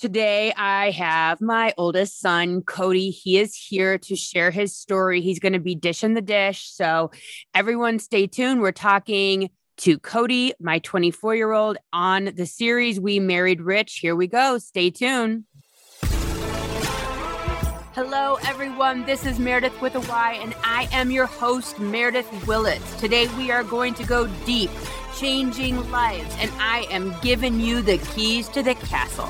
Today, I have my oldest son, Cody. He is here to share his story. He's going to be dishing the dish. So everyone stay tuned. We're talking to Cody, my 24-year-old, on the series We Married Rich. Here we go. Stay tuned. Hello, everyone. This is Meredith with a Y, and I am your host, Meredith Willett. Today, we are going to go deep, changing lives, and I am giving you the keys to the castle.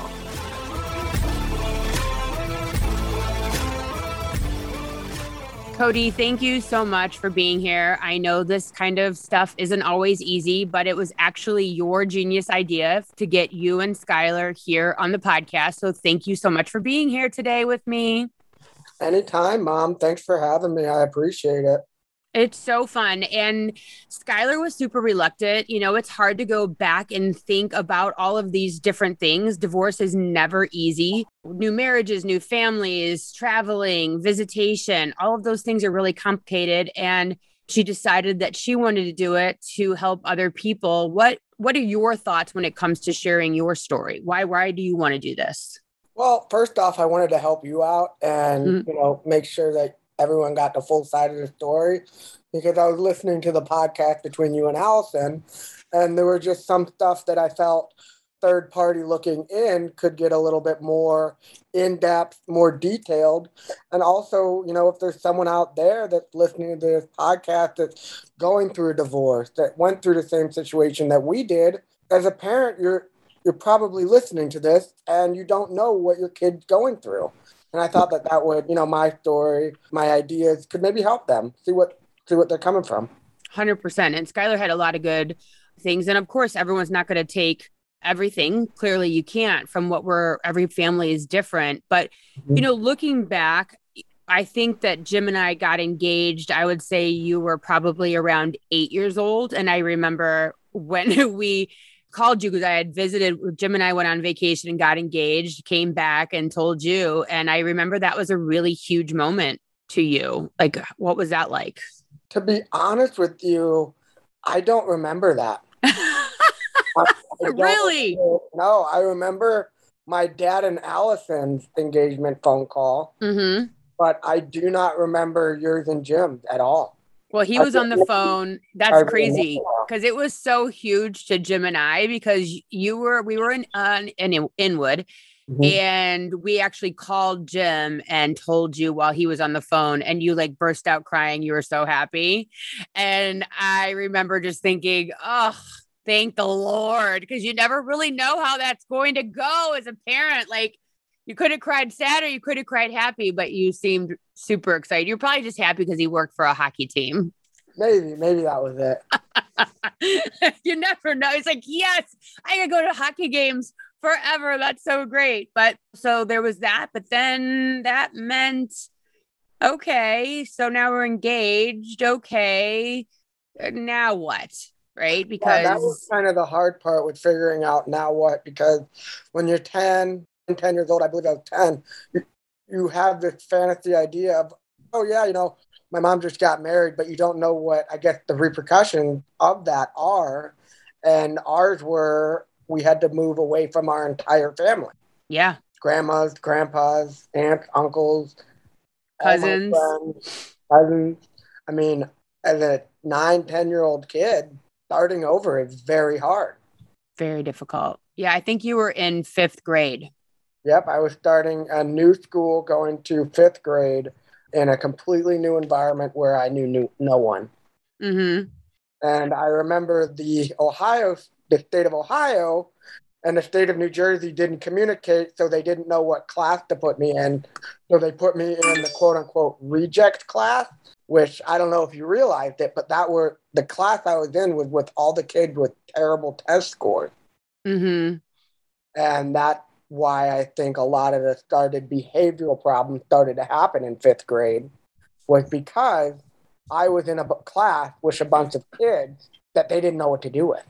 Cody, thank you so much for being here. I know this kind of stuff isn't always easy, but it was actually your genius idea to get you and Skylar here on the podcast. So thank you so much for being here today with me. Anytime, Mom. Thanks for having me. I appreciate it. It's so fun. And Skylar was super reluctant. You know, it's hard to go back and think about all of these different things. Divorce is never easy. New marriages, new families, traveling, visitation, all of those things are really complicated. And she decided that she wanted to do it to help other people. What are your thoughts when it comes to sharing your story? Why do you want to do this? Well, first off, I wanted to help you out and, you know, make sure that everyone got the full side of the story, because I was listening to the podcast between you and Allison, and there were just some stuff that I felt third party looking in could get a little bit more in depth, more detailed. And also, you know, if there's someone out there that's listening to this podcast that's going through a divorce, that went through the same situation that we did, as a parent, you're probably listening to this and you don't know what your kid's going through. And I thought that that would, you know, my story, my ideas could maybe help them see what they're coming from. 100%. And Skylar had a lot of good things. And of course, everyone's not going to take everything. Clearly you can't, from what every family is different. But, you know, looking back, I think that Jim and I got engaged. I would say you were probably around 8 years old. And I remember when we called you, because I had visited, Jim and I went on vacation and got engaged, came back and told you. And I remember that was a really huge moment to you. Like, what was that like? To be honest with you, I don't remember that. I don't really? No, I remember my dad and Allison's engagement phone call, but I do not remember yours and Jim's at all. Well, he was on the phone. That's crazy, because it was so huge to Jim and I, because we were in Inwood, and we actually called Jim and told you while he was on the phone, and you like burst out crying. You were so happy. And I remember just thinking, oh, thank the Lord, because you never really know how that's going to go as a parent. Like, you could have cried sad or you could have cried happy, but you seemed super excited. You're probably just happy because he worked for a hockey team. Maybe that was it. You never know. It's like, yes, I could go to hockey games forever. That's so great. But so there was that, but then that meant, okay, so now we're engaged. Okay. Now what? Right? Because that was kind of the hard part with figuring out now what, because when you're 10 years old, I believe I was 10, you have this fantasy idea of, oh yeah, you know, my mom just got married, but you don't know what, I guess, the repercussions of that are. And ours were, we had to move away from our entire family. Yeah. Grandmas, grandpas, aunts, uncles, cousins. Cousins. I mean, as a 9-10-year-old kid, starting over is very hard. Very difficult. Yeah. I think you were in 5th grade. Yep, I was starting a new school, going to 5th grade in a completely new environment where I knew no one. And I remember the state of Ohio and the state of New Jersey didn't communicate, so they didn't know what class to put me in. So they put me in the quote-unquote reject class, which I don't know if you realized it, but the class I was in was with all the kids with terrible test scores. And that's why I think a lot of the behavioral problems started to happen in 5th grade, was because I was in a class with a bunch of kids that they didn't know what to do with.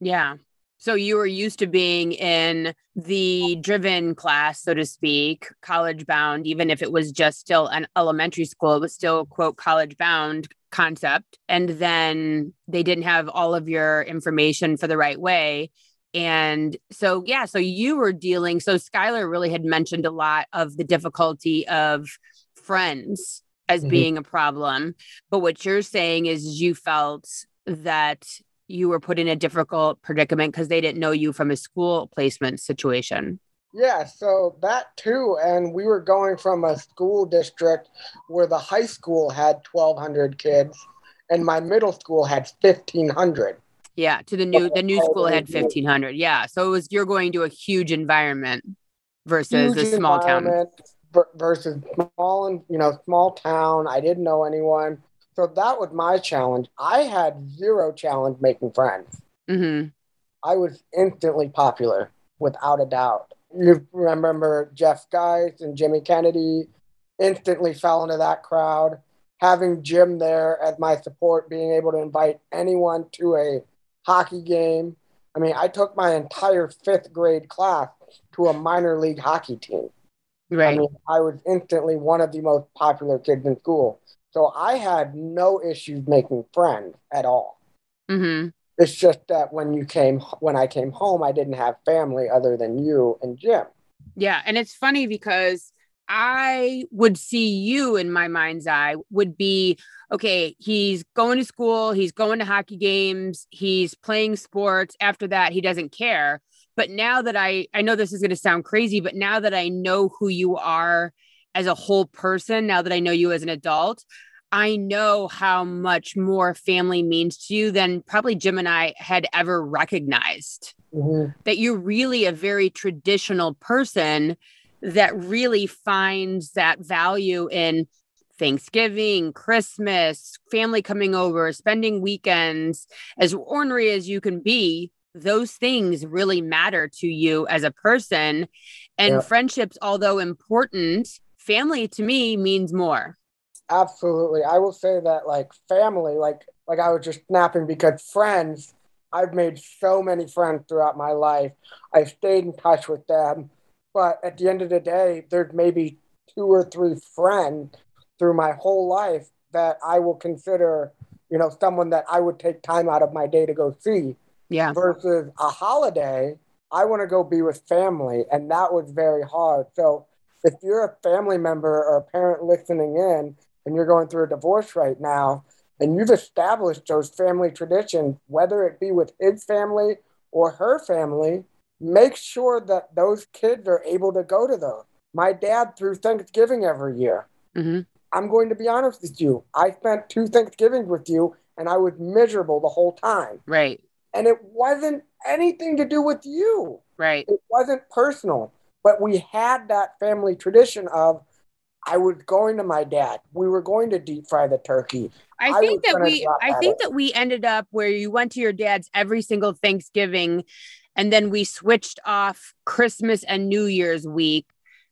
Yeah. So you were used to being in the driven class, so to speak, college bound, even if it was just still an elementary school, it was still, quote, college bound concept. And then they didn't have all of your information for the right way. And so, yeah, so you were dealing. So Skylar really had mentioned a lot of the difficulty of friends as being a problem. But what you're saying is you felt that you were put in a difficult predicament because they didn't know you from a school placement situation. Yeah, so that too. And we were going from a school district where the high school had 1,200 kids and my middle school had 1,500. Yeah, to the new school had 1,500. Yeah, so it was, you're going to a huge environment versus huge a small town. Versus small town. I didn't know anyone, so that was my challenge. I had zero challenge making friends. Mm-hmm. I was instantly popular, without a doubt. You remember Jeff Geist and Jimmy Kennedy? Instantly fell into that crowd. Having Jim there as my support, being able to invite anyone to a hockey game. I mean, I took my entire fifth grade class to a minor league hockey team. Right. I mean, I was instantly one of the most popular kids in school. So I had no issues making friends at all. Mm-hmm. It's just that when I came home, I didn't have family other than you and Jim. Yeah. And it's funny because I would see you in my mind's eye would be, okay, he's going to school, he's going to hockey games, he's playing sports. After that, he doesn't care. But now that I know this is going to sound crazy, but now that I know who you are as a whole person, now that I know you as an adult, I know how much more family means to you than probably Jim and I had ever recognized. Mm-hmm. That you're really a very traditional person that really finds that value in Thanksgiving, Christmas, family coming over, spending weekends. As ornery as you can be, those things really matter to you as a person. And friendships, although important, family to me means more. Absolutely. I will say that family, like I was just snapping because friends, I've made so many friends throughout my life. I've stayed in touch with them. But at the end of the day, there's maybe 2 or 3 friends through my whole life that I will consider, someone that I would take time out of my day to go see. Yeah. Versus a holiday, I want to go be with family. And that was very hard. So if you're a family member or a parent listening in and you're going through a divorce right now and you've established those family traditions, whether it be with his family or her family, make sure that those kids are able to go to those. My dad threw Thanksgiving every year. Mm-hmm. I'm going to be honest with you. I spent 2 Thanksgivings with you, and I was miserable the whole time. Right. And it wasn't anything to do with you. Right. It wasn't personal. But we had that family tradition of I was going to my dad. We were going to deep fry the turkey. I think that we ended up where you went to your dad's every single Thanksgiving. And then we switched off Christmas and New Year's week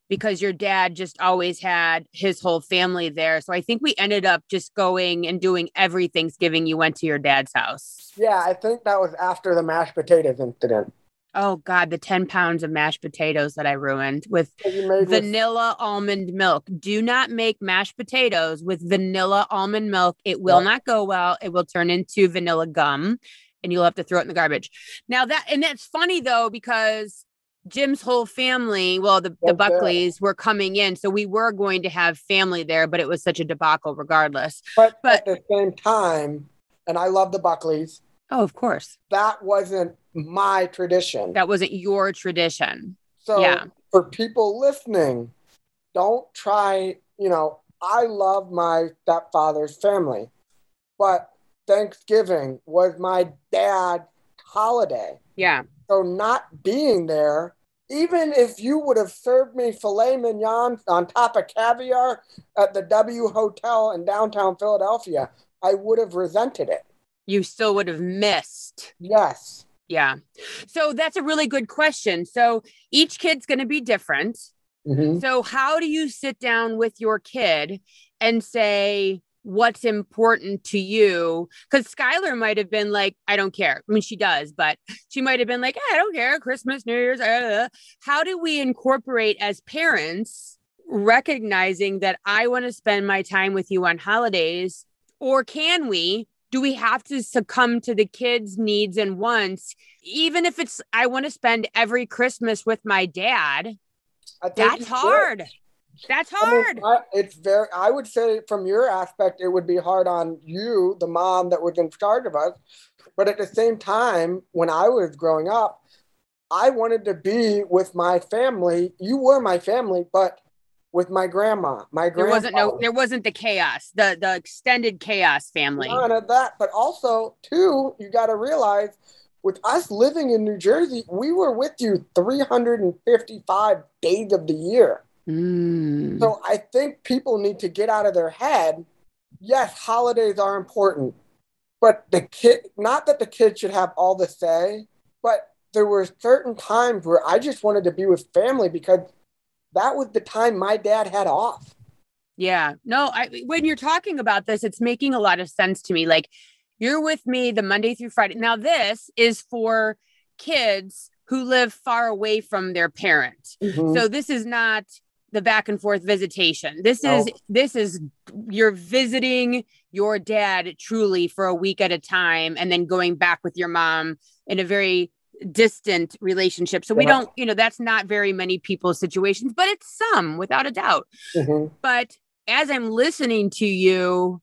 because your dad just always had his whole family there. So I think we ended up just going and doing every Thanksgiving you went to your dad's house. Yeah, I think that was after the mashed potatoes incident. Oh, God, the 10 pounds of mashed potatoes that I ruined with vanilla almond milk. Do not make mashed potatoes with vanilla almond milk. It will not go well. It will turn into vanilla gum. And you'll have to throw it in the garbage. That's funny though, because Jim's whole family, the Buckleys were coming in. So we were going to have family there, but it was such a debacle regardless. But at the same time, and I love the Buckleys. Oh, of course. That wasn't my tradition. That wasn't your tradition. So for people listening, don't try, I love my stepfather's family, but Thanksgiving was my dad's holiday. Yeah. So not being there, even if you would have served me filet mignon on top of caviar at the W Hotel in downtown Philadelphia, I would have resented it. You still would have missed. Yes. Yeah. So that's a really good question. So each kid's going to be different. Mm-hmm. So how do you sit down with your kid and say, what's important to you? Because Skylar might have been like, I don't care. I mean, she does, but she might have been like, I don't care. Christmas, New Year's. How do we incorporate as parents recognizing that I want to spend my time with you on holidays? Or can we? do we have to succumb to the kids' needs and wants? Even if it's, I want to spend every Christmas with my dad. That's hard. That's hard. I mean, I would say from your aspect, it would be hard on you, the mom that was in charge of us. But at the same time, when I was growing up, I wanted to be with my family. You were my family, but with my grandma, my grandpa. There wasn't the chaos, the extended chaos family. None of that. But also, too, you got to realize with us living in New Jersey, we were with you 355 days of the year. Mm. So I think people need to get out of their head. Yes, holidays are important, but not that the kids should have all the say, but there were certain times where I just wanted to be with family because that was the time my dad had off. Yeah, no, when you're talking about this, it's making a lot of sense to me. Like, you're with me the Monday through Friday. Now this is for kids who live far away from their parents. Mm-hmm. So this is not the back and forth visitation. This is you're visiting your dad truly for a week at a time and then going back with your mom in a very distant relationship. So we don't, that's not very many people's situations, but it's some, without a doubt. Mm-hmm. But as I'm listening to you,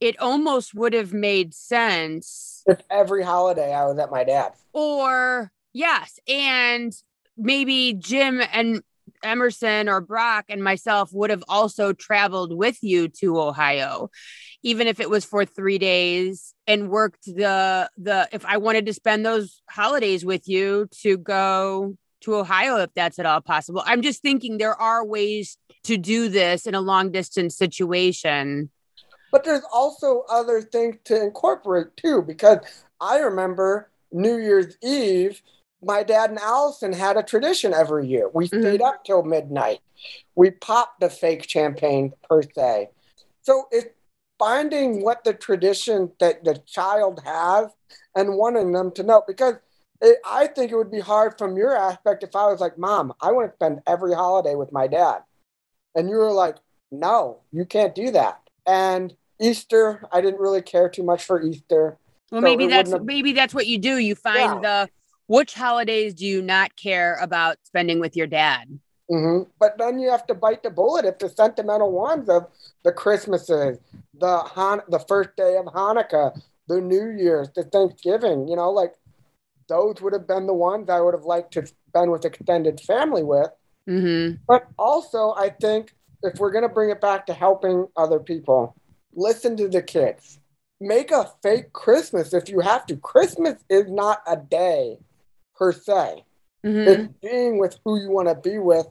it almost would have made sense if every holiday I was at my dad's. Or yes, and maybe Jim and Emerson or Brock and myself would have also traveled with you to Ohio, even if it was for 3 days, and worked if I wanted to spend those holidays with you, to go to Ohio, if that's at all possible. I'm just thinking there are ways to do this in a long distance situation. But there's also other things to incorporate too, because I remember New Year's Eve, my dad and Allison had a tradition every year. We stayed up till midnight. We popped the fake champagne per se. So it's finding what the tradition that the child has and wanting them to know. Because I think it would be hard from your aspect if I was like, Mom, I want to spend every holiday with my dad. And you were like, no, you can't do that. And Easter, I didn't really care too much for Easter. Well, so maybe that's what you do. You find which holidays do you not care about spending with your dad? Mm-hmm. But then you have to bite the bullet if the sentimental ones of the Christmases, the first day of Hanukkah, the New Year's, the Thanksgiving, those would have been the ones I would have liked to spend with extended family with. Mm-hmm. But also, I think if we're going to bring it back to helping other people, listen to the kids. Make a fake Christmas if you have to. Christmas is not a day per se. Mm-hmm. It's being with who you want to be with,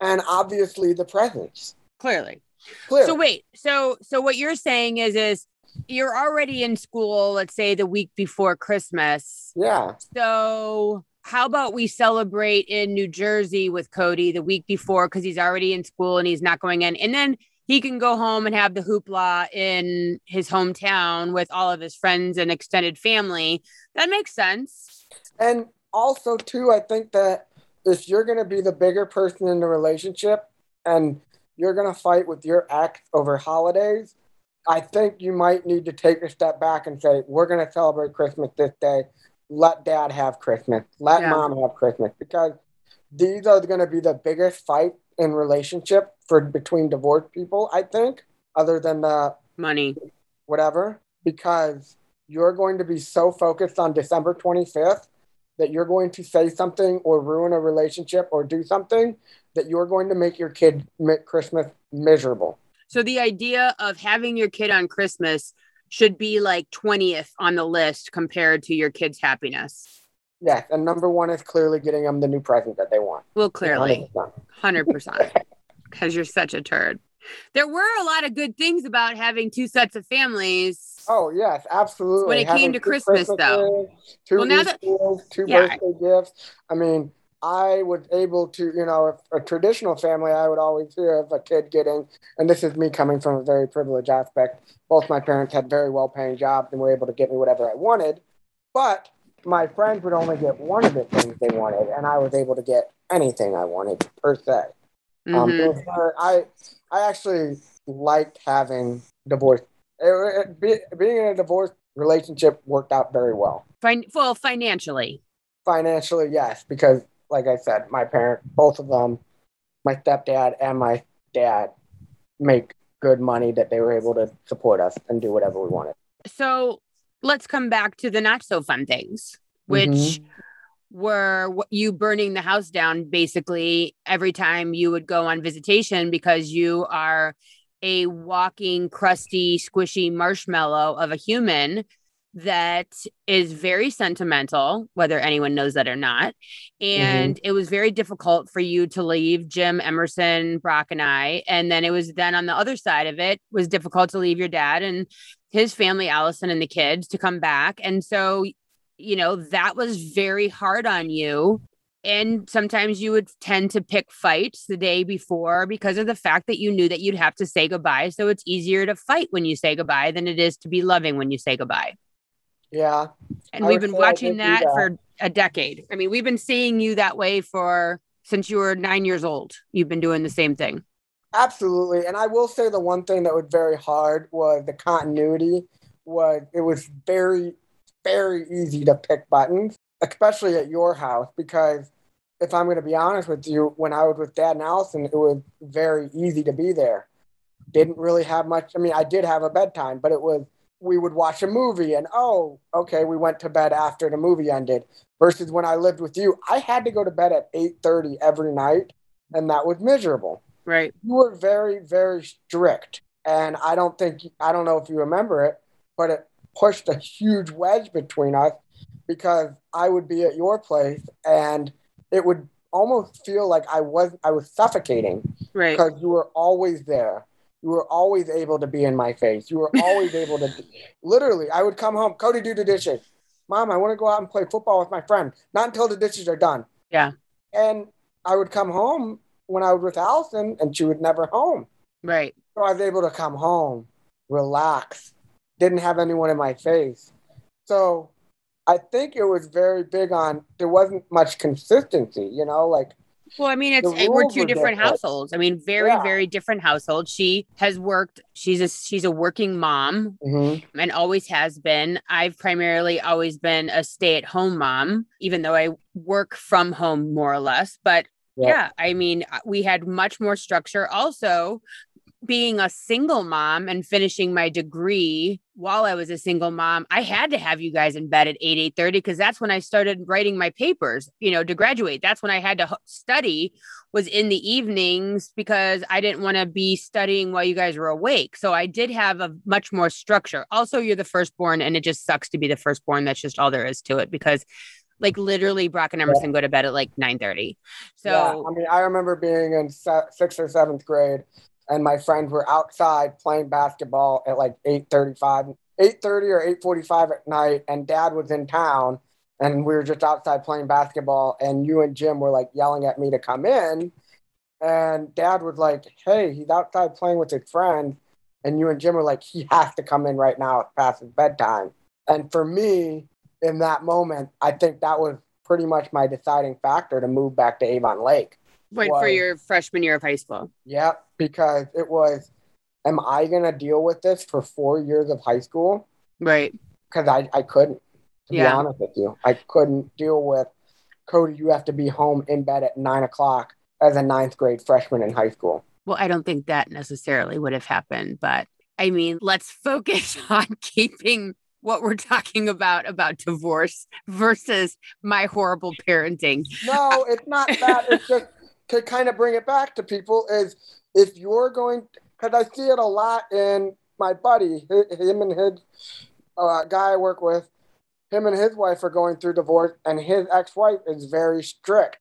and obviously the presents. Clearly. So wait. So what you're saying is you're already in school, let's say the week before Christmas. Yeah. So how about we celebrate in New Jersey with Cody the week before, because he's already in school and he's not going in. And then he can go home and have the hoopla in his hometown with all of his friends and extended family. That makes sense. And also, too, I think that if you're going to be the bigger person in the relationship and you're going to fight with your ex over holidays, I think you might need to take a step back and say, we're going to celebrate Christmas this day. Let dad have Christmas. Let mom have Christmas. Because these are going to be the biggest fight in relationship between divorced people, I think, other than the money, whatever, because you're going to be so focused on December 25th that you're going to say something or ruin a relationship or do something that you're going to make your kid make Christmas miserable. So the idea of having your kid on Christmas should be like 20th on the list compared to your kid's happiness. Yes, and number one is clearly getting them the new present that they want. Well, clearly, 100%, because you're such a turd. There were a lot of good things about having two sets of families. Oh, yes, absolutely. When it came to Christmas, though. Two birthday gifts. I mean, I was able to, a traditional family, I would always hear of a kid getting, and this is me coming from a very privileged aspect, both my parents had very well-paying jobs and were able to get me whatever I wanted, but my friends would only get one of the things they wanted, and I was able to get anything I wanted, per se. Mm-hmm. I actually liked having divorce. Being in a divorced relationship worked out very well. Financially? Financially, yes. Because, like I said, my parents, both of them, my stepdad and my dad, make good money that they were able to support us and do whatever we wanted. So let's come back to the not so fun things, which were you burning the house down basically every time you would go on visitation, because you are a walking, crusty, squishy marshmallow of a human that is very sentimental, whether anyone knows that or not. And it was very difficult for you to leave Jim, Emerson, Brock, and I. And then it was on the other side of it was difficult to leave your dad and his family, Allison and the kids, to come back. And so, you know, that was very hard on you. And sometimes you would tend to pick fights the day before because of the fact that you knew that you'd have to say goodbye. So it's easier to fight when you say goodbye than it is to be loving when you say goodbye. Yeah. And we've been watching that for a decade. I mean, we've been seeing you that way since you were 9 years old. You've been doing the same thing. Absolutely. And I will say the one thing that was very hard was the continuity. It was very, very easy to pick buttons, especially at your house, because if I'm going to be honest with you, when I was with Dad and Allison, it was very easy to be there. Didn't really have much. I mean, I did have a bedtime, but it was, we would watch a movie and, oh, okay, we went to bed after the movie ended. Versus when I lived with you, I had to go to bed at 8:30 every night, and that was miserable. Right. You were very, very strict. And I don't know if you remember it, but it pushed a huge wedge between us because I would be at your place and it would almost feel like I was suffocating. Right. Because you were always there. You were always able to be in my face. You were always able to, literally, I would come home, Cody, do the dishes. Mom, I want to go out and play football with my friend. Not until the dishes are done. Yeah. And I would come home when I was with Allison and she was never home. Right. So I was able to come home, relax, didn't have anyone in my face. So I think it was very big on, there wasn't much consistency, you know, like. Well, I mean, we're two different households. I mean, very, very different households. She has worked. She's a working mom and always has been. I've primarily always been a stay-at-home mom, even though I work from home more or less. But yeah, I mean, we had much more structure. Also, being a single mom and finishing my degree while I was a single mom, I had to have you guys in bed at 8:30 because that's when I started writing my papers, you know, to graduate. That's when I had to study, was in the evenings, because I didn't want to be studying while you guys were awake. So I did have a much more structure. Also, you're the firstborn, and it just sucks to be the firstborn. That's just all there is to it, because like literally Brock and Emerson go to bed at like 9:30. So I mean, I remember being in sixth or seventh grade, and my friends were outside playing basketball at like 8:30 or 8:45 at night. And Dad was in town and we were just outside playing basketball. And you and Jim were like yelling at me to come in. And Dad was like, hey, he's outside playing with his friend. And you and Jim were like, he has to come in right now. It's past his bedtime. And for me, in that moment, I think that was pretty much my deciding factor to move back to Avon Lake. Wait, for your freshman year of high school. Yeah, because it was, am I going to deal with this for 4 years of high school? Right. Because I couldn't, to be honest with you. I couldn't deal with, Cody, you have to be home in bed at 9 o'clock as a ninth grade freshman in high school. Well, I don't think that necessarily would have happened. But I mean, let's focus on keeping what we're talking about divorce versus my horrible parenting. No, it's not that. It's just, to kind of bring it back to people, is if you're going, because I see it a lot in my buddy, him and his guy I work with, him and his wife are going through divorce, and his ex-wife is very strict.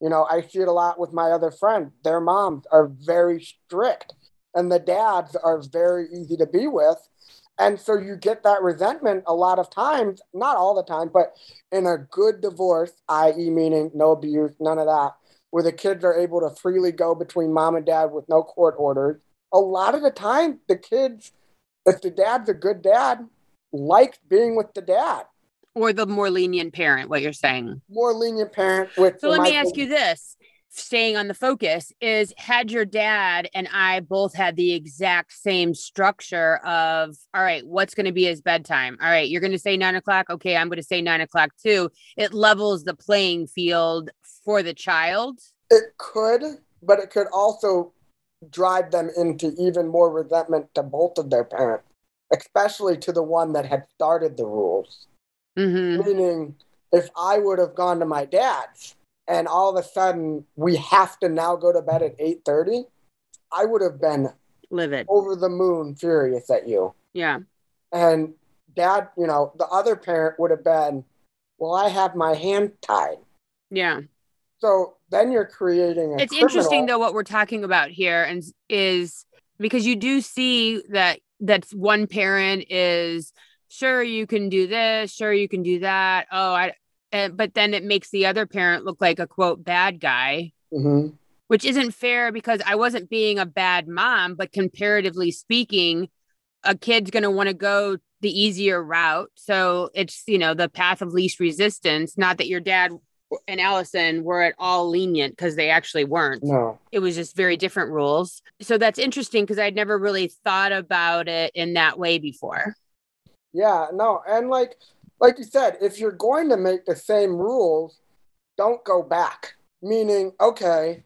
You know, I see it a lot with my other friend. Their moms are very strict, and the dads are very easy to be with. And so you get that resentment a lot of times, not all the time, but in a good divorce, i.e. meaning no abuse, none of that, where the kids are able to freely go between mom and dad with no court orders. A lot of the time, the kids, if the dad's a good dad, likes being with the dad. Or the more lenient parent, what you're saying. More lenient parent. So let me ask you this. staying on the focus is, had your dad and I both had the exact same structure of, all right, what's going to be his bedtime? All right, you're going to say 9 o'clock. Okay, I'm going to say 9 o'clock too. It levels the playing field for the child. It could, but it could also drive them into even more resentment to both of their parents, especially to the one that had started the rules. Mm-hmm. Meaning, if I would have gone to my dad's and all of a sudden we have to now go to bed at 8:30, I would have been livid, over the moon, furious at you. Yeah. And dad, you know, the other parent would have been, well, I have my hand tied. Yeah. So then you're creating a It's criminal. Interesting, though, what we're talking about here and is because you do see that's one parent is, sure, you can do this. Sure, you can do that. But then it makes the other parent look like a, quote, bad guy, mm-hmm. which isn't fair, because I wasn't being a bad mom. But comparatively speaking, a kid's going to want to go the easier route. So it's, you know, the path of least resistance. Not that your dad and Allison were at all lenient, because they actually weren't. No. It was just very different rules. So that's interesting, because I'd never really thought about it in that way before. Yeah, no. And like you said, if you're going to make the same rules, don't go back. Meaning, okay,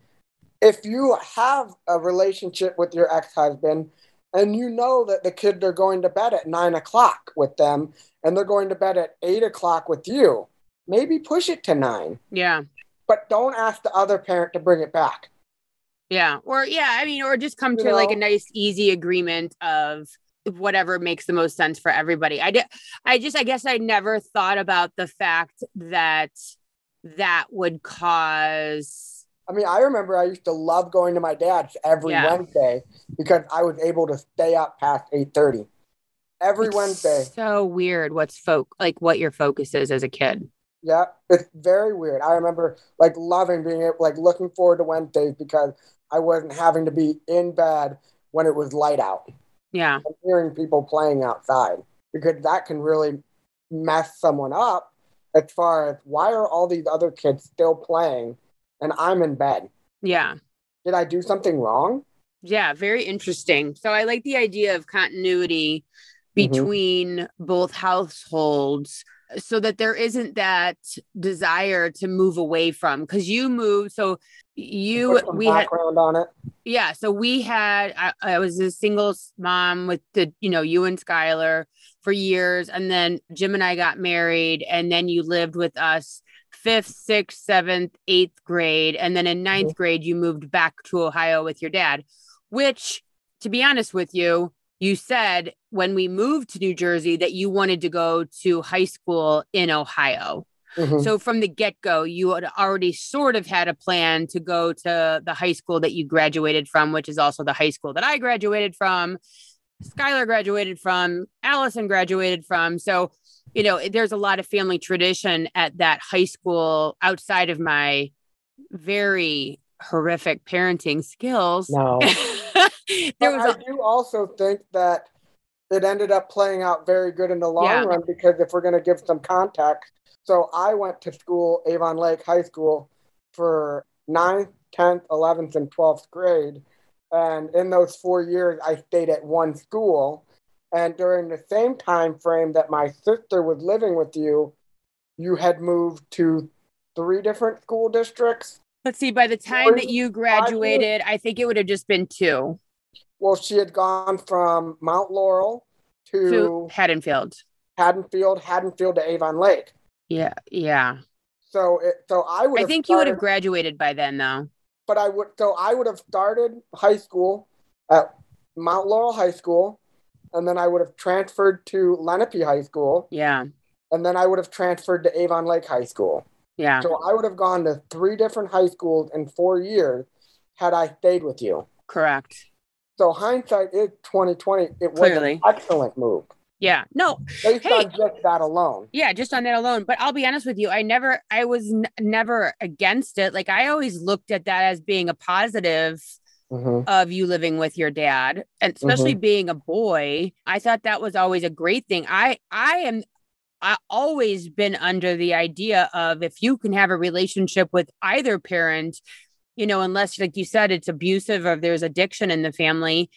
if you have a relationship with your ex-husband and you know that the kids are going to bed at 9 o'clock with them and they're going to bed at 8 o'clock with you, maybe push it to 9. Yeah. But don't ask the other parent to bring it back. Yeah. Or just come to like a nice, easy agreement of whatever makes the most sense for everybody. I guess I never thought about the fact that would cause. I mean, I remember I used to love going to my dad's every Wednesday, because I was able to stay up past 8:30 every Wednesday. So weird. What your focus is as a kid. Yeah. It's very weird. I remember loving being able, looking forward to Wednesdays, because I wasn't having to be in bed when it was light out. Yeah. I'm hearing people playing outside, because that can really mess someone up as far as, why are all these other kids still playing and I'm in bed? Yeah. Did I do something wrong? Yeah. Very interesting. So I like the idea of continuity between mm-hmm. both households, so that there isn't that desire to move away from, because you moved. So we had background on it. Yeah. So we had, I was a single mom with you and Skylar for years. And then Jim and I got married, and then you lived with us 5th, 6th, 7th, 8th grade. And then in 9th mm-hmm. grade, you moved back to Ohio with your dad, which, to be honest with you, you said when we moved to New Jersey that you wanted to go to high school in Ohio. Mm-hmm. So from the get-go, you had already sort of had a plan to go to the high school that you graduated from, which is also the high school that I graduated from, Skylar graduated from, Allison graduated from. So, there's a lot of family tradition at that high school outside of my very horrific parenting skills. No. I do also think that it ended up playing out very good in the long run, because if we're going to give some context, so I went to school, Avon Lake High School, for 9th, 10th, 11th, and 12th grade. And in those 4 years, I stayed at one school. And during the same time frame that my sister was living with you, you had moved to 3 different school districts. Let's see, by the time that you graduated, I think it would have just been 2. Well, she had gone from Mount Laurel to Haddonfield to Avon Lake. Yeah, yeah. So I would. I think you would have graduated by then, though. But I would. So I would have started high school at Mount Laurel High School, and then I would have transferred to Lenape High School. Yeah. And then I would have transferred to Avon Lake High School. Yeah. So I would have gone to 3 different high schools in 4 years had I stayed with you. Correct. So hindsight is 2020. It was an excellent move. Yeah. No. Based on just that alone. Yeah, just on that alone. But I'll be honest with you, I was never against it. Like, I always looked at that as being a positive mm-hmm. of you living with your dad, and especially mm-hmm. being a boy. I thought that was always a great thing. I always been under the idea of, if you can have a relationship with either parent, you know, unless, like you said, it's abusive or there's addiction in the family.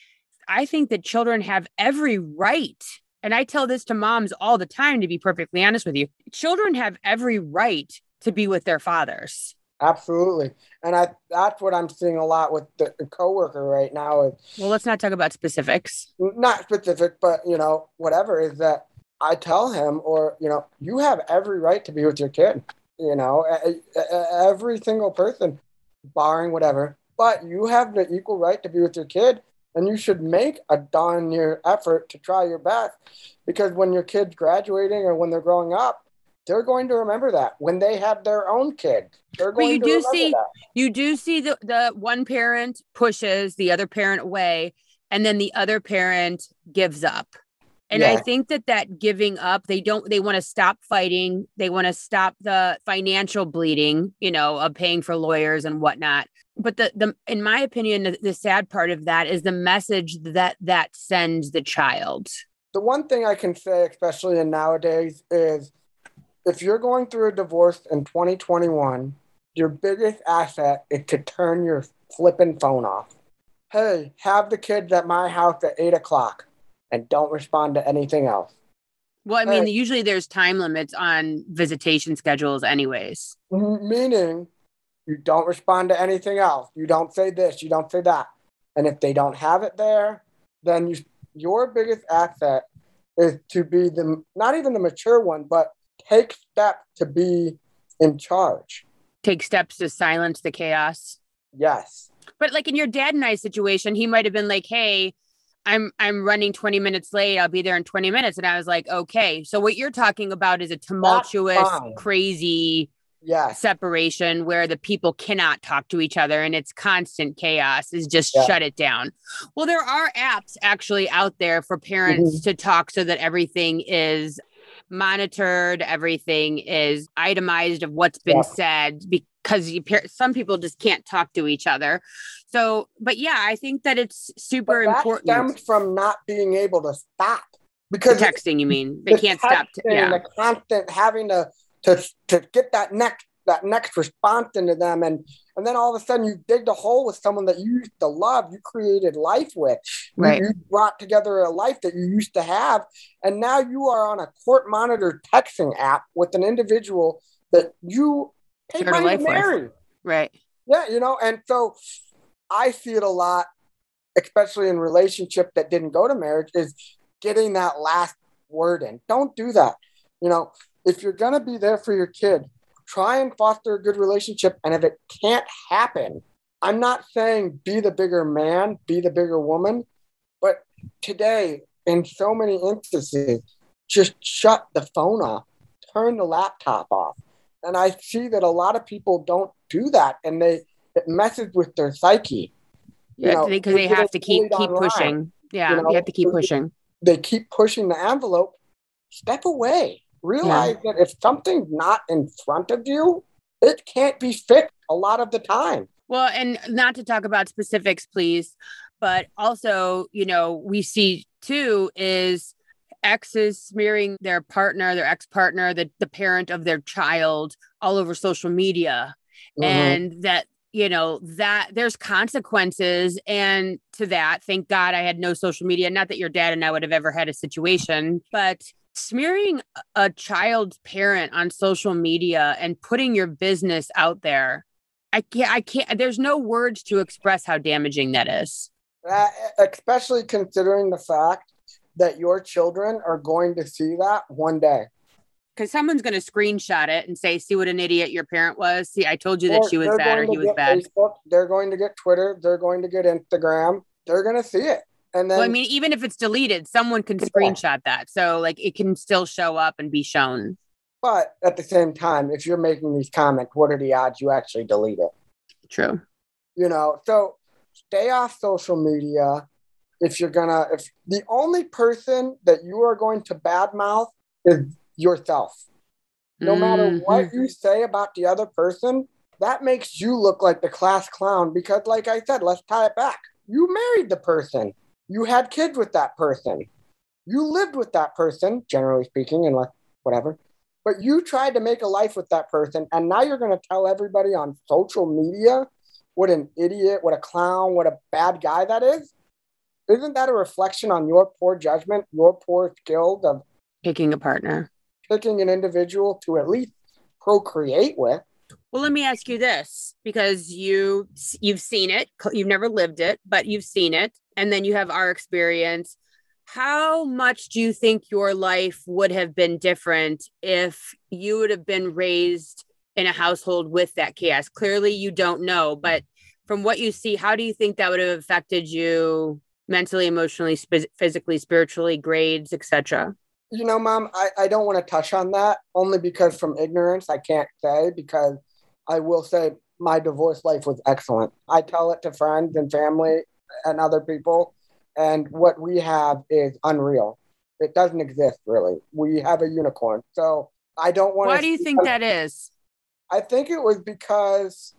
I think that children have every right. And I tell this to moms all the time, to be perfectly honest with you. Children have every right to be with their fathers. Absolutely. And that's what I'm seeing a lot with the coworker right now. Is, well, let's not talk about specifics. Not specific, but, you know, whatever, is that I tell him, or, you know, you have every right to be with your kid, you know, every single person, barring whatever, but you have the equal right to be with your kid. And you should make a darn near effort to try your best, because when your kid's graduating or when they're growing up, they're going to remember that when they have their own kid. You do see the one parent pushes the other parent away, and then the other parent gives up. And yeah. I think that giving up, they want to stop fighting. They want to stop the financial bleeding, you know, of paying for lawyers and whatnot. But in my opinion, the sad part of that is the message that sends the child. The one thing I can say, especially in nowadays, is if you're going through a divorce in 2021, your biggest asset is to turn your flipping phone off. Hey, have the kids at my house at 8:00 and don't respond to anything else. Well, I mean, usually there's time limits on visitation schedules anyways. Meaning, you don't respond to anything else. You don't say this, you don't say that. And if they don't have it there, then your biggest asset is to be not even the mature one, but take steps to be in charge. Take steps to silence the chaos. Yes. But like in your dad and I situation, he might've been like, hey, I'm running 20 minutes late. I'll be there in 20 minutes. And I was like, okay. So what you're talking about is a tumultuous, crazy separation where the people cannot talk to each other and it's constant chaos, is just shut it down. Well, there are apps actually out there for parents to talk so that everything is monitored. Everything is itemized of what's been said, because some people just can't talk to each other. So, but yeah, I think that it's super important. That stems from not being able to stop. Because the texting, you mean? They can't stop. The constant having to get that next response into them. And then all of a sudden you dig the hole with someone that you used to love, you created life with, right? You brought together a life that you used to have. And now you are on a court monitored texting app with an individual that you paid money to marry. Right. Yeah. You know, and so I see it a lot, especially in relationships that didn't go to marriage, is getting that last word in. Don't do that. You know, if you're going to be there for your kid, try and foster a good relationship. And if it can't happen, I'm not saying be the bigger man, be the bigger woman, but today, in so many instances, just shut the phone off, turn the laptop off. And I see that a lot of people don't do that, and it messes with their psyche. Yeah, because they have to keep pushing. Yeah, they have to keep pushing. They keep pushing the envelope. Step away. Realize that if something's not in front of you, it can't be fixed a lot of the time. Well, and not to talk about specifics, please, but also, you know, we see too is exes smearing their ex-partner, the parent of their child all over social media. Mm-hmm. And that, you know, that there's consequences. And to that, thank God I had no social media. Not that your dad and I would have ever had a situation, but smearing a child's parent on social media and putting your business out there, I can't, there's no words to express how damaging that is. Especially considering the fact that your children are going to see that one day. Because someone's going to screenshot it and say, see what an idiot your parent was. See, I told you that she was bad, or he was bad. Facebook, they're going to get Twitter. They're going to get Instagram. They're going to see it. And then, well, I mean, even if it's deleted, someone can screenshot that. So like it can still show up and be shown. But at the same time, if you're making these comments, what are the odds you actually delete it? True. You know, so stay off social media. If the only person that you are going to badmouth is yourself, no matter what you say about the other person, that makes you look like the class clown. Because like I said, let's tie it back. You married the person. You had kids with that person. You lived with that person, generally speaking, and whatever. But you tried to make a life with that person. And now you're going to tell everybody on social media what an idiot, what a clown, what a bad guy that is, isn't that a reflection on your poor judgment, your poor skill of picking a partner, picking an individual to at least procreate with? Well, let me ask you this, because you've seen it, you've never lived it, but you've seen it. And then you have our experience. How much do you think your life would have been different if you would have been raised in a household with that chaos? Clearly, you don't know. But from what you see, how do you think that would have affected you mentally, emotionally, physically, spiritually, grades, etc.? You know, Mom, I don't want to touch on that only because from ignorance, I can't say, because I will say my divorce life was excellent. I tell it to friends and family and other people, and what we have is unreal. It doesn't exist, really. We have a unicorn. So I don't want to... Why do you think that is? I think it was because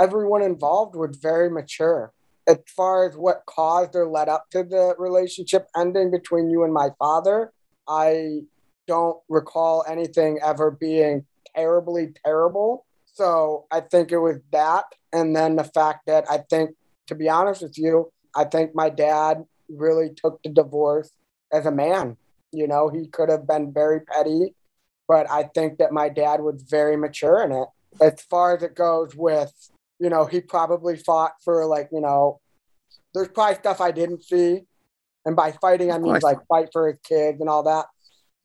everyone involved was very mature as far as what caused or led up to the relationship ending between you and my father. I don't recall anything ever being terribly terrible. So I think it was that. And then the fact that I think, to be honest with you, I think my dad really took the divorce as a man. You know, he could have been very petty, but I think that my dad was very mature in it. As far as it goes with, you know, he probably fought for, like, you know, there's probably stuff I didn't see. And by fighting, I mean, like, fight for his kids and all that.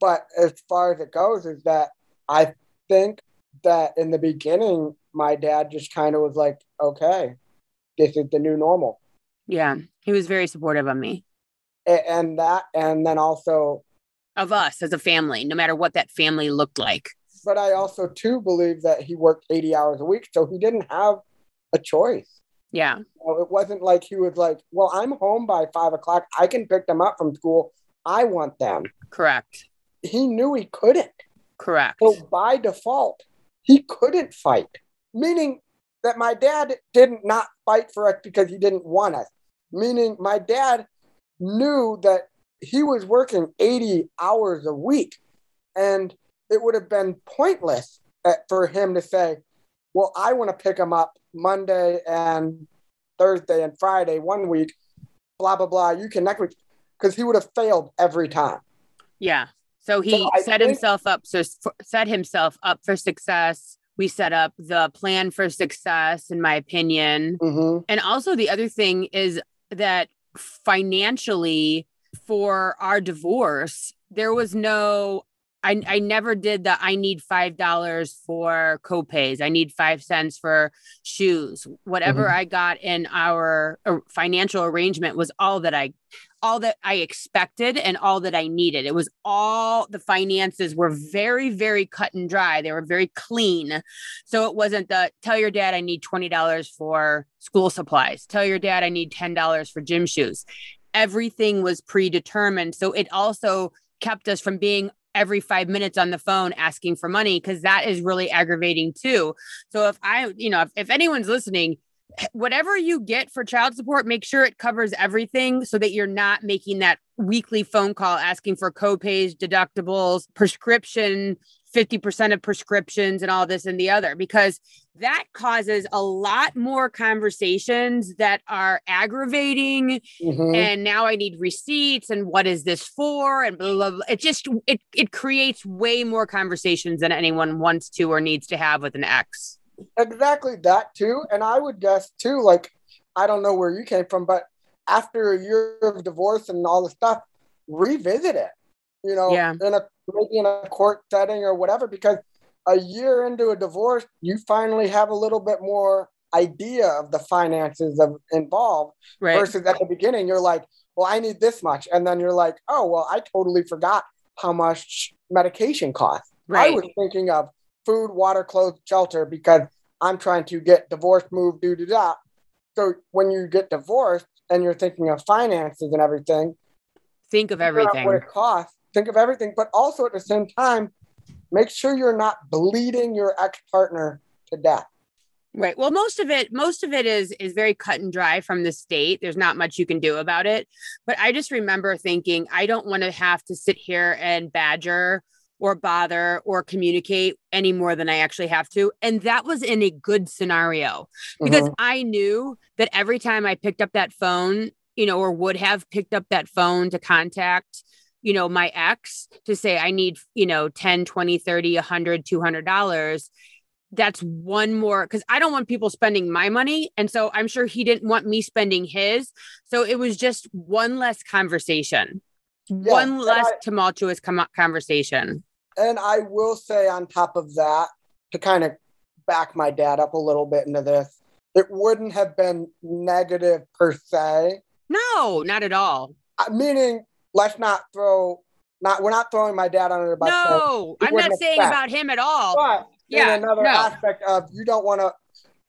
But as far as it goes is that I think that in the beginning, my dad just kind of was like, okay, this is the new normal. Yeah. He was very supportive of me. And that, and then also of us as a family, no matter what that family looked like. But I also too believe that he worked 80 hours a week. So he didn't have a choice. Yeah. So it wasn't like he was like, well, I'm home by 5 o'clock. I can pick them up from school. I want them. Correct. He knew he couldn't. Correct. So by default, he couldn't fight, meaning that my dad didn't not fight for us because he didn't want us. Meaning my dad knew that he was working 80 hours a week, and it would have been pointless for him to say, well, I want to pick him up Monday and Thursday and Friday one week, blah, blah, blah. You can next week, because he would have failed every time. Yeah. So he set himself up for success. We set up the plan for success, in my opinion. Mm-hmm. And also the other thing is that financially for our divorce, there was no, I never did the, I need $5 for co-pays. I need 5 cents for shoes. Whatever mm-hmm. I got in our financial arrangement was all that I expected and all that I needed. It was all the finances were very, very cut and dry. They were very clean. So it wasn't the tell your dad, I need $20 for school supplies. Tell your dad, I need $10 for gym shoes. Everything was predetermined. So it also kept us from being every 5 minutes on the phone asking for money, because that is really aggravating too. So if anyone's listening, whatever you get for child support, make sure it covers everything so that you're not making that weekly phone call asking for co-pays, deductibles, prescription, 50% of prescriptions and all this and the other, because that causes a lot more conversations that are aggravating. Mm-hmm. And now I need receipts and what is this for? And blah, blah, blah. It just, it creates way more conversations than anyone wants to or needs to have with an ex. Exactly that too. And I would guess too, like, I don't know where you came from, but after a year of divorce and all the stuff, revisit it, you know, yeah. maybe in a court setting or whatever, because a year into a divorce, you finally have a little bit more idea of the finances involved, right? Versus at the beginning, you're like, well, I need this much. And then you're like, oh, well, I totally forgot how much medication costs. Right. I was thinking of food, water, clothes, shelter, because I'm trying to get divorced, move, do that. So when you get divorced and you're thinking of finances and everything, think of everything. What it costs. Think of everything, but also at the same time, make sure you're not bleeding your ex-partner to death. Right. Well, most of it is very cut and dry from the state. There's not much you can do about it. But I just remember thinking, I don't want to have to sit here and badger or bother or communicate any more than I actually have to. And that was in a good scenario, because I knew that every time I picked up that phone, you know, or would have picked up that phone to contact, you know, my ex to say, I need, you know, 10, 20, 30, $100, $200. That's one more, because I don't want people spending my money. And so I'm sure he didn't want me spending his. So it was just one less conversation, one less tumultuous conversation. And I will say, on top of that, to kind of back my dad up a little bit into this, it wouldn't have been negative per se. No, not at all. Meaning, let's not throw, we're not throwing my dad under the bus. No, I'm not saying about him at all. But another aspect of, you don't want to,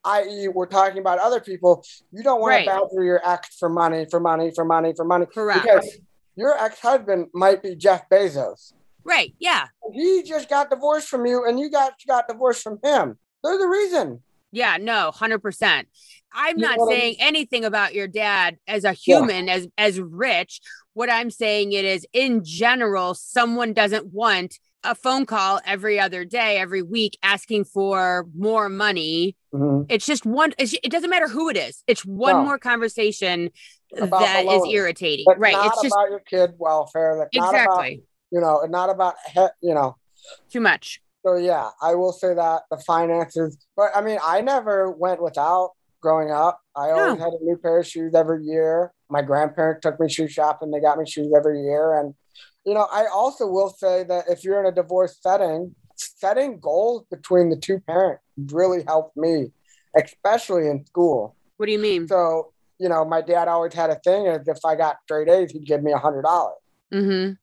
i.e. we're talking about other people, you don't want to badger your ex for money. Correct. Because your ex-husband might be Jeff Bezos. Right, yeah. He just got divorced from you, and you got divorced from him. There's a reason. Yeah, no, 100%. I'm not saying anything about your dad as a human, as Rich. What I'm saying it is, in general, someone doesn't want a phone call every other day, every week, asking for more money. It's just one, it doesn't matter who it is. It's one more conversation about that is irritating. But right. It's just about your kid welfare. Like, exactly. Not about, you know, and not about, you know, too much. So yeah, I will say that the finances, but I mean, I never went without growing up. I always had a new pair of shoes every year. My grandparents took me shoe shopping. They got me shoes every year. And, you know, I also will say that if you're in a divorce setting, setting goals between the two parents really helped me, especially in school. What do you mean? So, you know, my dad always had a thing is, if I got straight A's, he'd give me $100.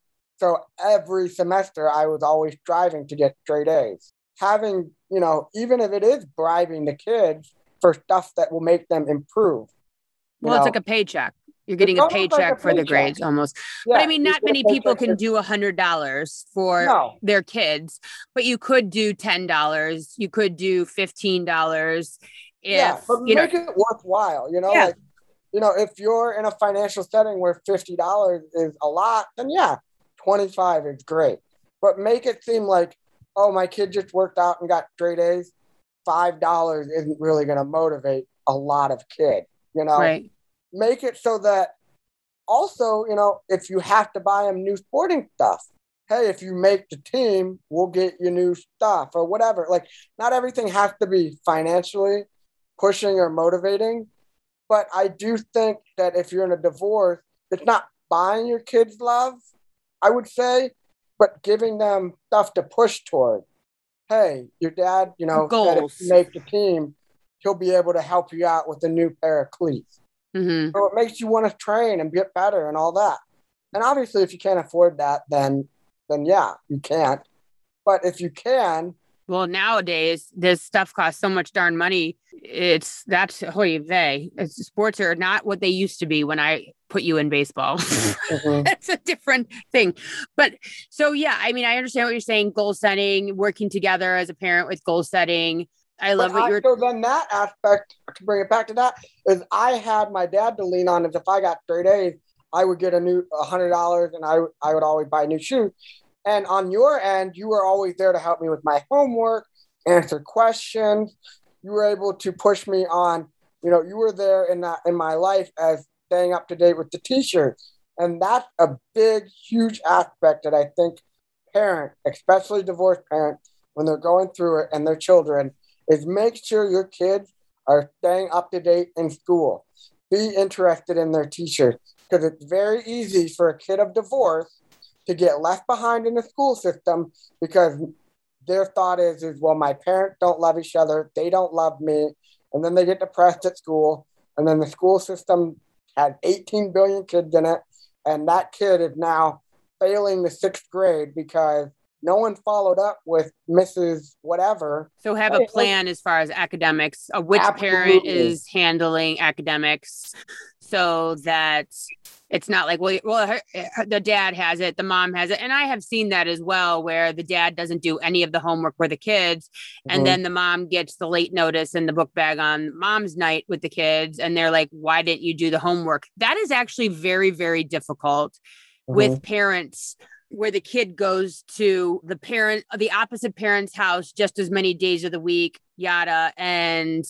So every semester I was always striving to get straight A's. Having, you know, even if it is bribing the kids for stuff that will make them improve. Well, it's like a paycheck. You're getting a paycheck, like a for the grades almost. Yeah, but I mean, not many people can do $100 for their kids, but you could do $10. You could do $15. But you make it worthwhile, you know, like, you know, if you're in a financial setting where $50 is a lot, then $25 is great. But make it seem like, oh, my kid just worked out and got straight A's. $5 isn't really going to motivate a lot of kids, you know? Right. Make it so that also, you know, if you have to buy them new sporting stuff, hey, if you make the team, we'll get you new stuff or whatever. Like, not everything has to be financially pushing or motivating. But I do think that if you're in a divorce, it's not buying your kids love, I would say, but giving them stuff to push toward. Hey, your dad, you know, said if you make the team, he'll be able to help you out with a new pair of cleats. So it makes you want to train and get better and all that. And obviously, if you can't afford that, then yeah, you can't. But if you can, well, nowadays this stuff costs so much darn money. That's holy vey. Sports are not what they used to be when I put you in baseball. That's a different thing. But so yeah, I mean, I understand what you're saying. Goal setting, working together as a parent with goal setting. I love what you're. So then that aspect, to bring it back to that, is I had my dad to lean on. Is if I got straight A's, I would get a new $100, and I would always buy new shoes. And on your end, you were always there to help me with my homework, answer questions. You were able to push me on. You know, you were there in my life as staying up to date with the t-shirts, and that's a big, huge aspect that I think parents, especially divorced parents, when they're going through it and their children. Is make sure your kids are staying up to date in school. Be interested in their t-shirts, because it's very easy for a kid of divorce to get left behind in the school system because their thought is, well, my parents don't love each other. They don't love me. And then they get depressed at school. And then the school system has 18 billion kids in it. And that kid is now failing the 6th grade because no one followed up with Mrs. Whatever. So have a plan as far as academics, which parent is handling academics, so that it's not like, well, the dad has it, the mom has it. And I have seen that as well, where the dad doesn't do any of the homework for the kids. And then the mom gets the late notice and the book bag on mom's night with the kids. And they're like, why didn't you do the homework? That is actually very, very difficult with parents where the kid goes to the parent, the opposite parent's house just as many days of the week, yada. And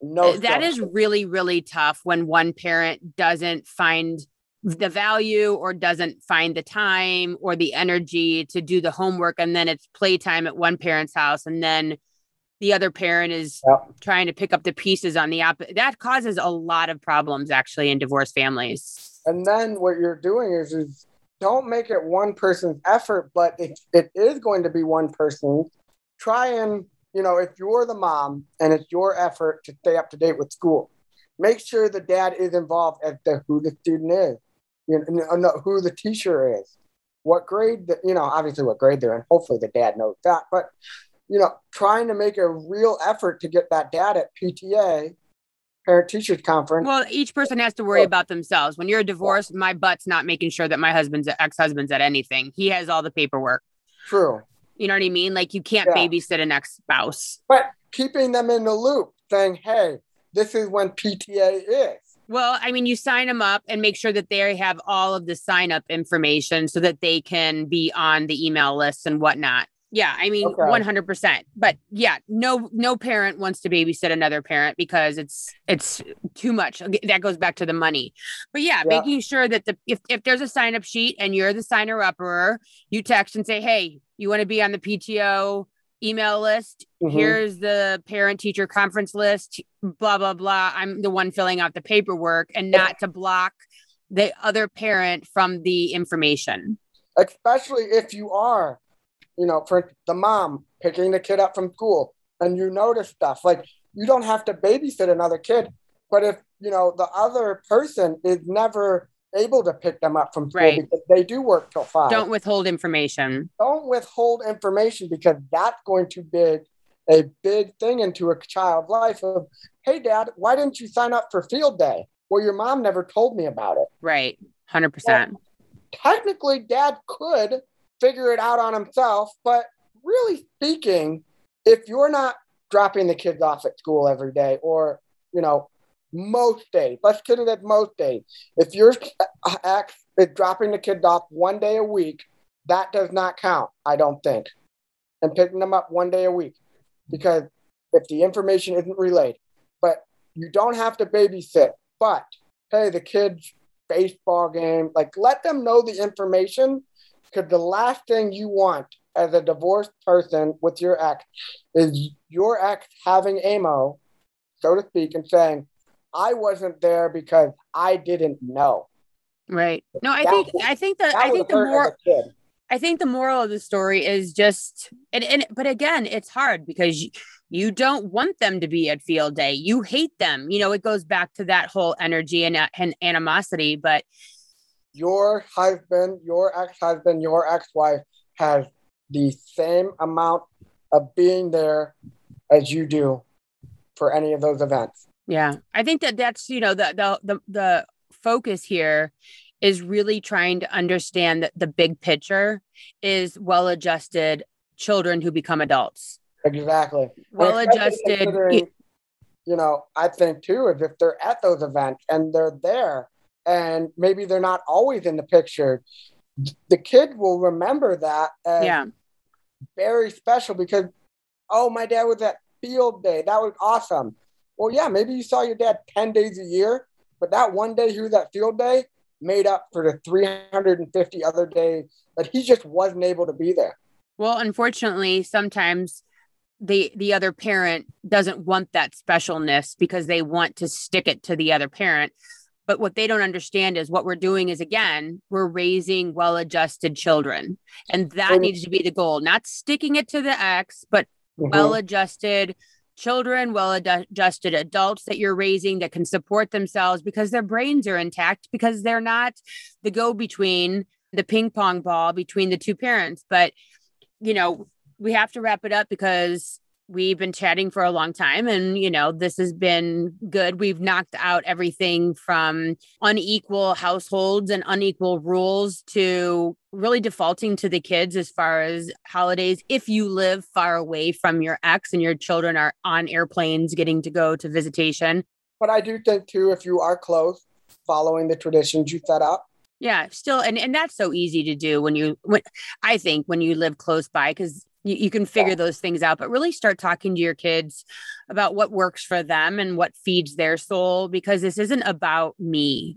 no, that is really, really tough when one parent doesn't find the value or doesn't find the time or the energy to do the homework. And then it's playtime at one parent's house. And then the other parent is trying to pick up the pieces on the opposite. That causes a lot of problems actually in divorced families. And then what you're doing is don't make it one person's effort, but if it is going to be one person, try and, you know, if you're the mom and it's your effort to stay up to date with school, make sure the dad is involved as to who the student is, you know, who the teacher is, what grade, you know, obviously what grade they're in. Hopefully the dad knows that, but, you know, trying to make a real effort to get that dad at PTA, parent teachers conference. Well, each person has to worry about themselves. When you're divorced, my butt's not making sure that my ex-husband's at anything. He has all the paperwork. True. You know what I mean? Like you can't babysit an ex-spouse. But keeping them in the loop, saying, hey, this is when PTA is. Well, I mean, you sign them up and make sure that they have all of the sign up information so that they can be on the email lists and whatnot. Yeah, I mean, 100%. But yeah, no parent wants to babysit another parent because it's too much. That goes back to the money. But yeah, making sure that if there's a sign up sheet and you're the signer upper, you text and say, hey, you want to be on the PTO email list? Mm-hmm. Here's the parent teacher conference list, blah, blah, blah. I'm the one filling out the paperwork, and not to block the other parent from the information. Especially if you are, you know, for the mom picking the kid up from school and you notice stuff, like you don't have to babysit another kid, but if, you know, the other person is never able to pick them up from school because they do work till 5. Don't withhold information because that's going to be a big thing into a child's life of, hey, dad, why didn't you sign up for field day? Well, your mom never told me about it. Right. 100%. Well, technically, dad could figure it out on himself, but really speaking, if you're not dropping the kids off at school every day or, you know, most days, let's kid it at most days. If your ex is dropping the kids off one day a week, that does not count, I don't think. And picking them up one day a week, because if the information isn't relayed, but you don't have to babysit, but hey, the kids' baseball game, like let them know the information, because the last thing you want as a divorced person with your ex is your ex having AMO, so to speak, and saying, I wasn't there because I didn't know. Right. No, I think the moral of the story is just, but again, it's hard because you don't want them to be at field day. You hate them. You know, it goes back to that whole energy and animosity, but your husband, your ex-husband, your ex-wife has the same amount of being there as you do for any of those events. Yeah, I think that's, you know, the focus here is really trying to understand that the big picture is well-adjusted children who become adults. Exactly. Well-adjusted. You know, I think too, is if they're at those events and they're there and maybe they're not always in the picture, the kid will remember that as very special because, oh, my dad was at field day. That was awesome. Well, yeah, maybe you saw your dad 10 days a year, but that one day he was at field day made up for the 350 other days that he just wasn't able to be there. Well, unfortunately, sometimes the other parent doesn't want that specialness because they want to stick it to the other parent. But what they don't understand is what we're doing is, again, we're raising well-adjusted children. And that needs to be the goal, not sticking it to the ex, but well-adjusted children, well-adjusted adults that you're raising that can support themselves because their brains are intact, because they're not the go-between, the ping pong ball between the two parents. But, you know, we have to wrap it up because we've been chatting for a long time and, you know, this has been good. We've knocked out everything from unequal households and unequal rules to really defaulting to the kids as far as holidays. If you live far away from your ex and your children are on airplanes getting to go to visitation. But I do think too, if you are close, following the traditions you set up, Yeah, still. And that's so easy to do when you live close by, because you can figure those things out, but really start talking to your kids about what works for them and what feeds their soul, because this isn't about me,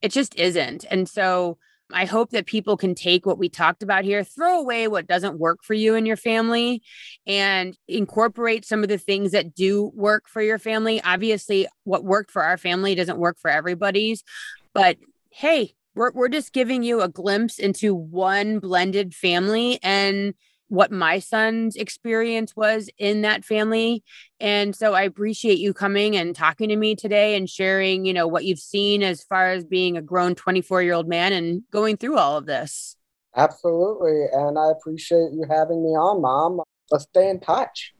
it just isn't. And so I hope that people can take what we talked about here, throw away what doesn't work for you and your family, and incorporate some of the things that do work for your family. Obviously, what worked for our family doesn't work for everybody's, but hey, we're just giving you a glimpse into one blended family and what my son's experience was in that family. And so I appreciate you coming and talking to me today and sharing, what you've seen as far as being a grown 24-year-old man and going through all of this. Absolutely. And I appreciate you having me on, Mom. Let's stay in touch.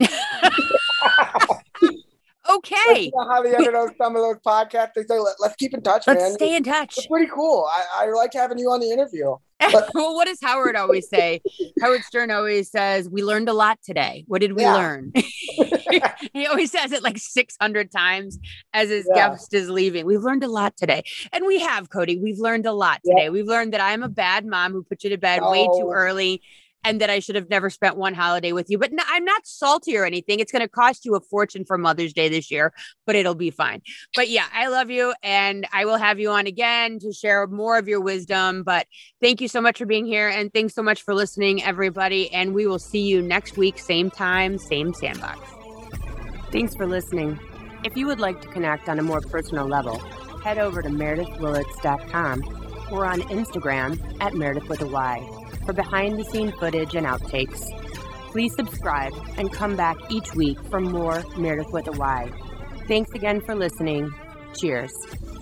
Okay. How the end of some of those podcasts, they say, let's keep in touch, man. Let's stay in touch. It's pretty cool. I like having you on the interview. Well, what does Howard always say? Howard Stern always says, we learned a lot today. What did we learn? He always says it like 600 times as his guest is leaving. We've learned a lot today. And we have, Cody. We've learned a lot today. Yep. We've learned that I'm a bad mom who put you to bed way too early, and that I should have never spent one holiday with you. But no, I'm not salty or anything. It's going to cost you a fortune for Mother's Day this year, but it'll be fine. But yeah, I love you. And I will have you on again to share more of your wisdom. But thank you so much for being here. And thanks so much for listening, everybody. And we will see you next week. Same time, same sandbox. Thanks for listening. If you would like to connect on a more personal level, head over to MeredithWillis.com or on Instagram at Meredith with a Y. For behind-the-scene footage and outtakes. Please subscribe and come back each week for more Meredith with a Y. Thanks again for listening. Cheers.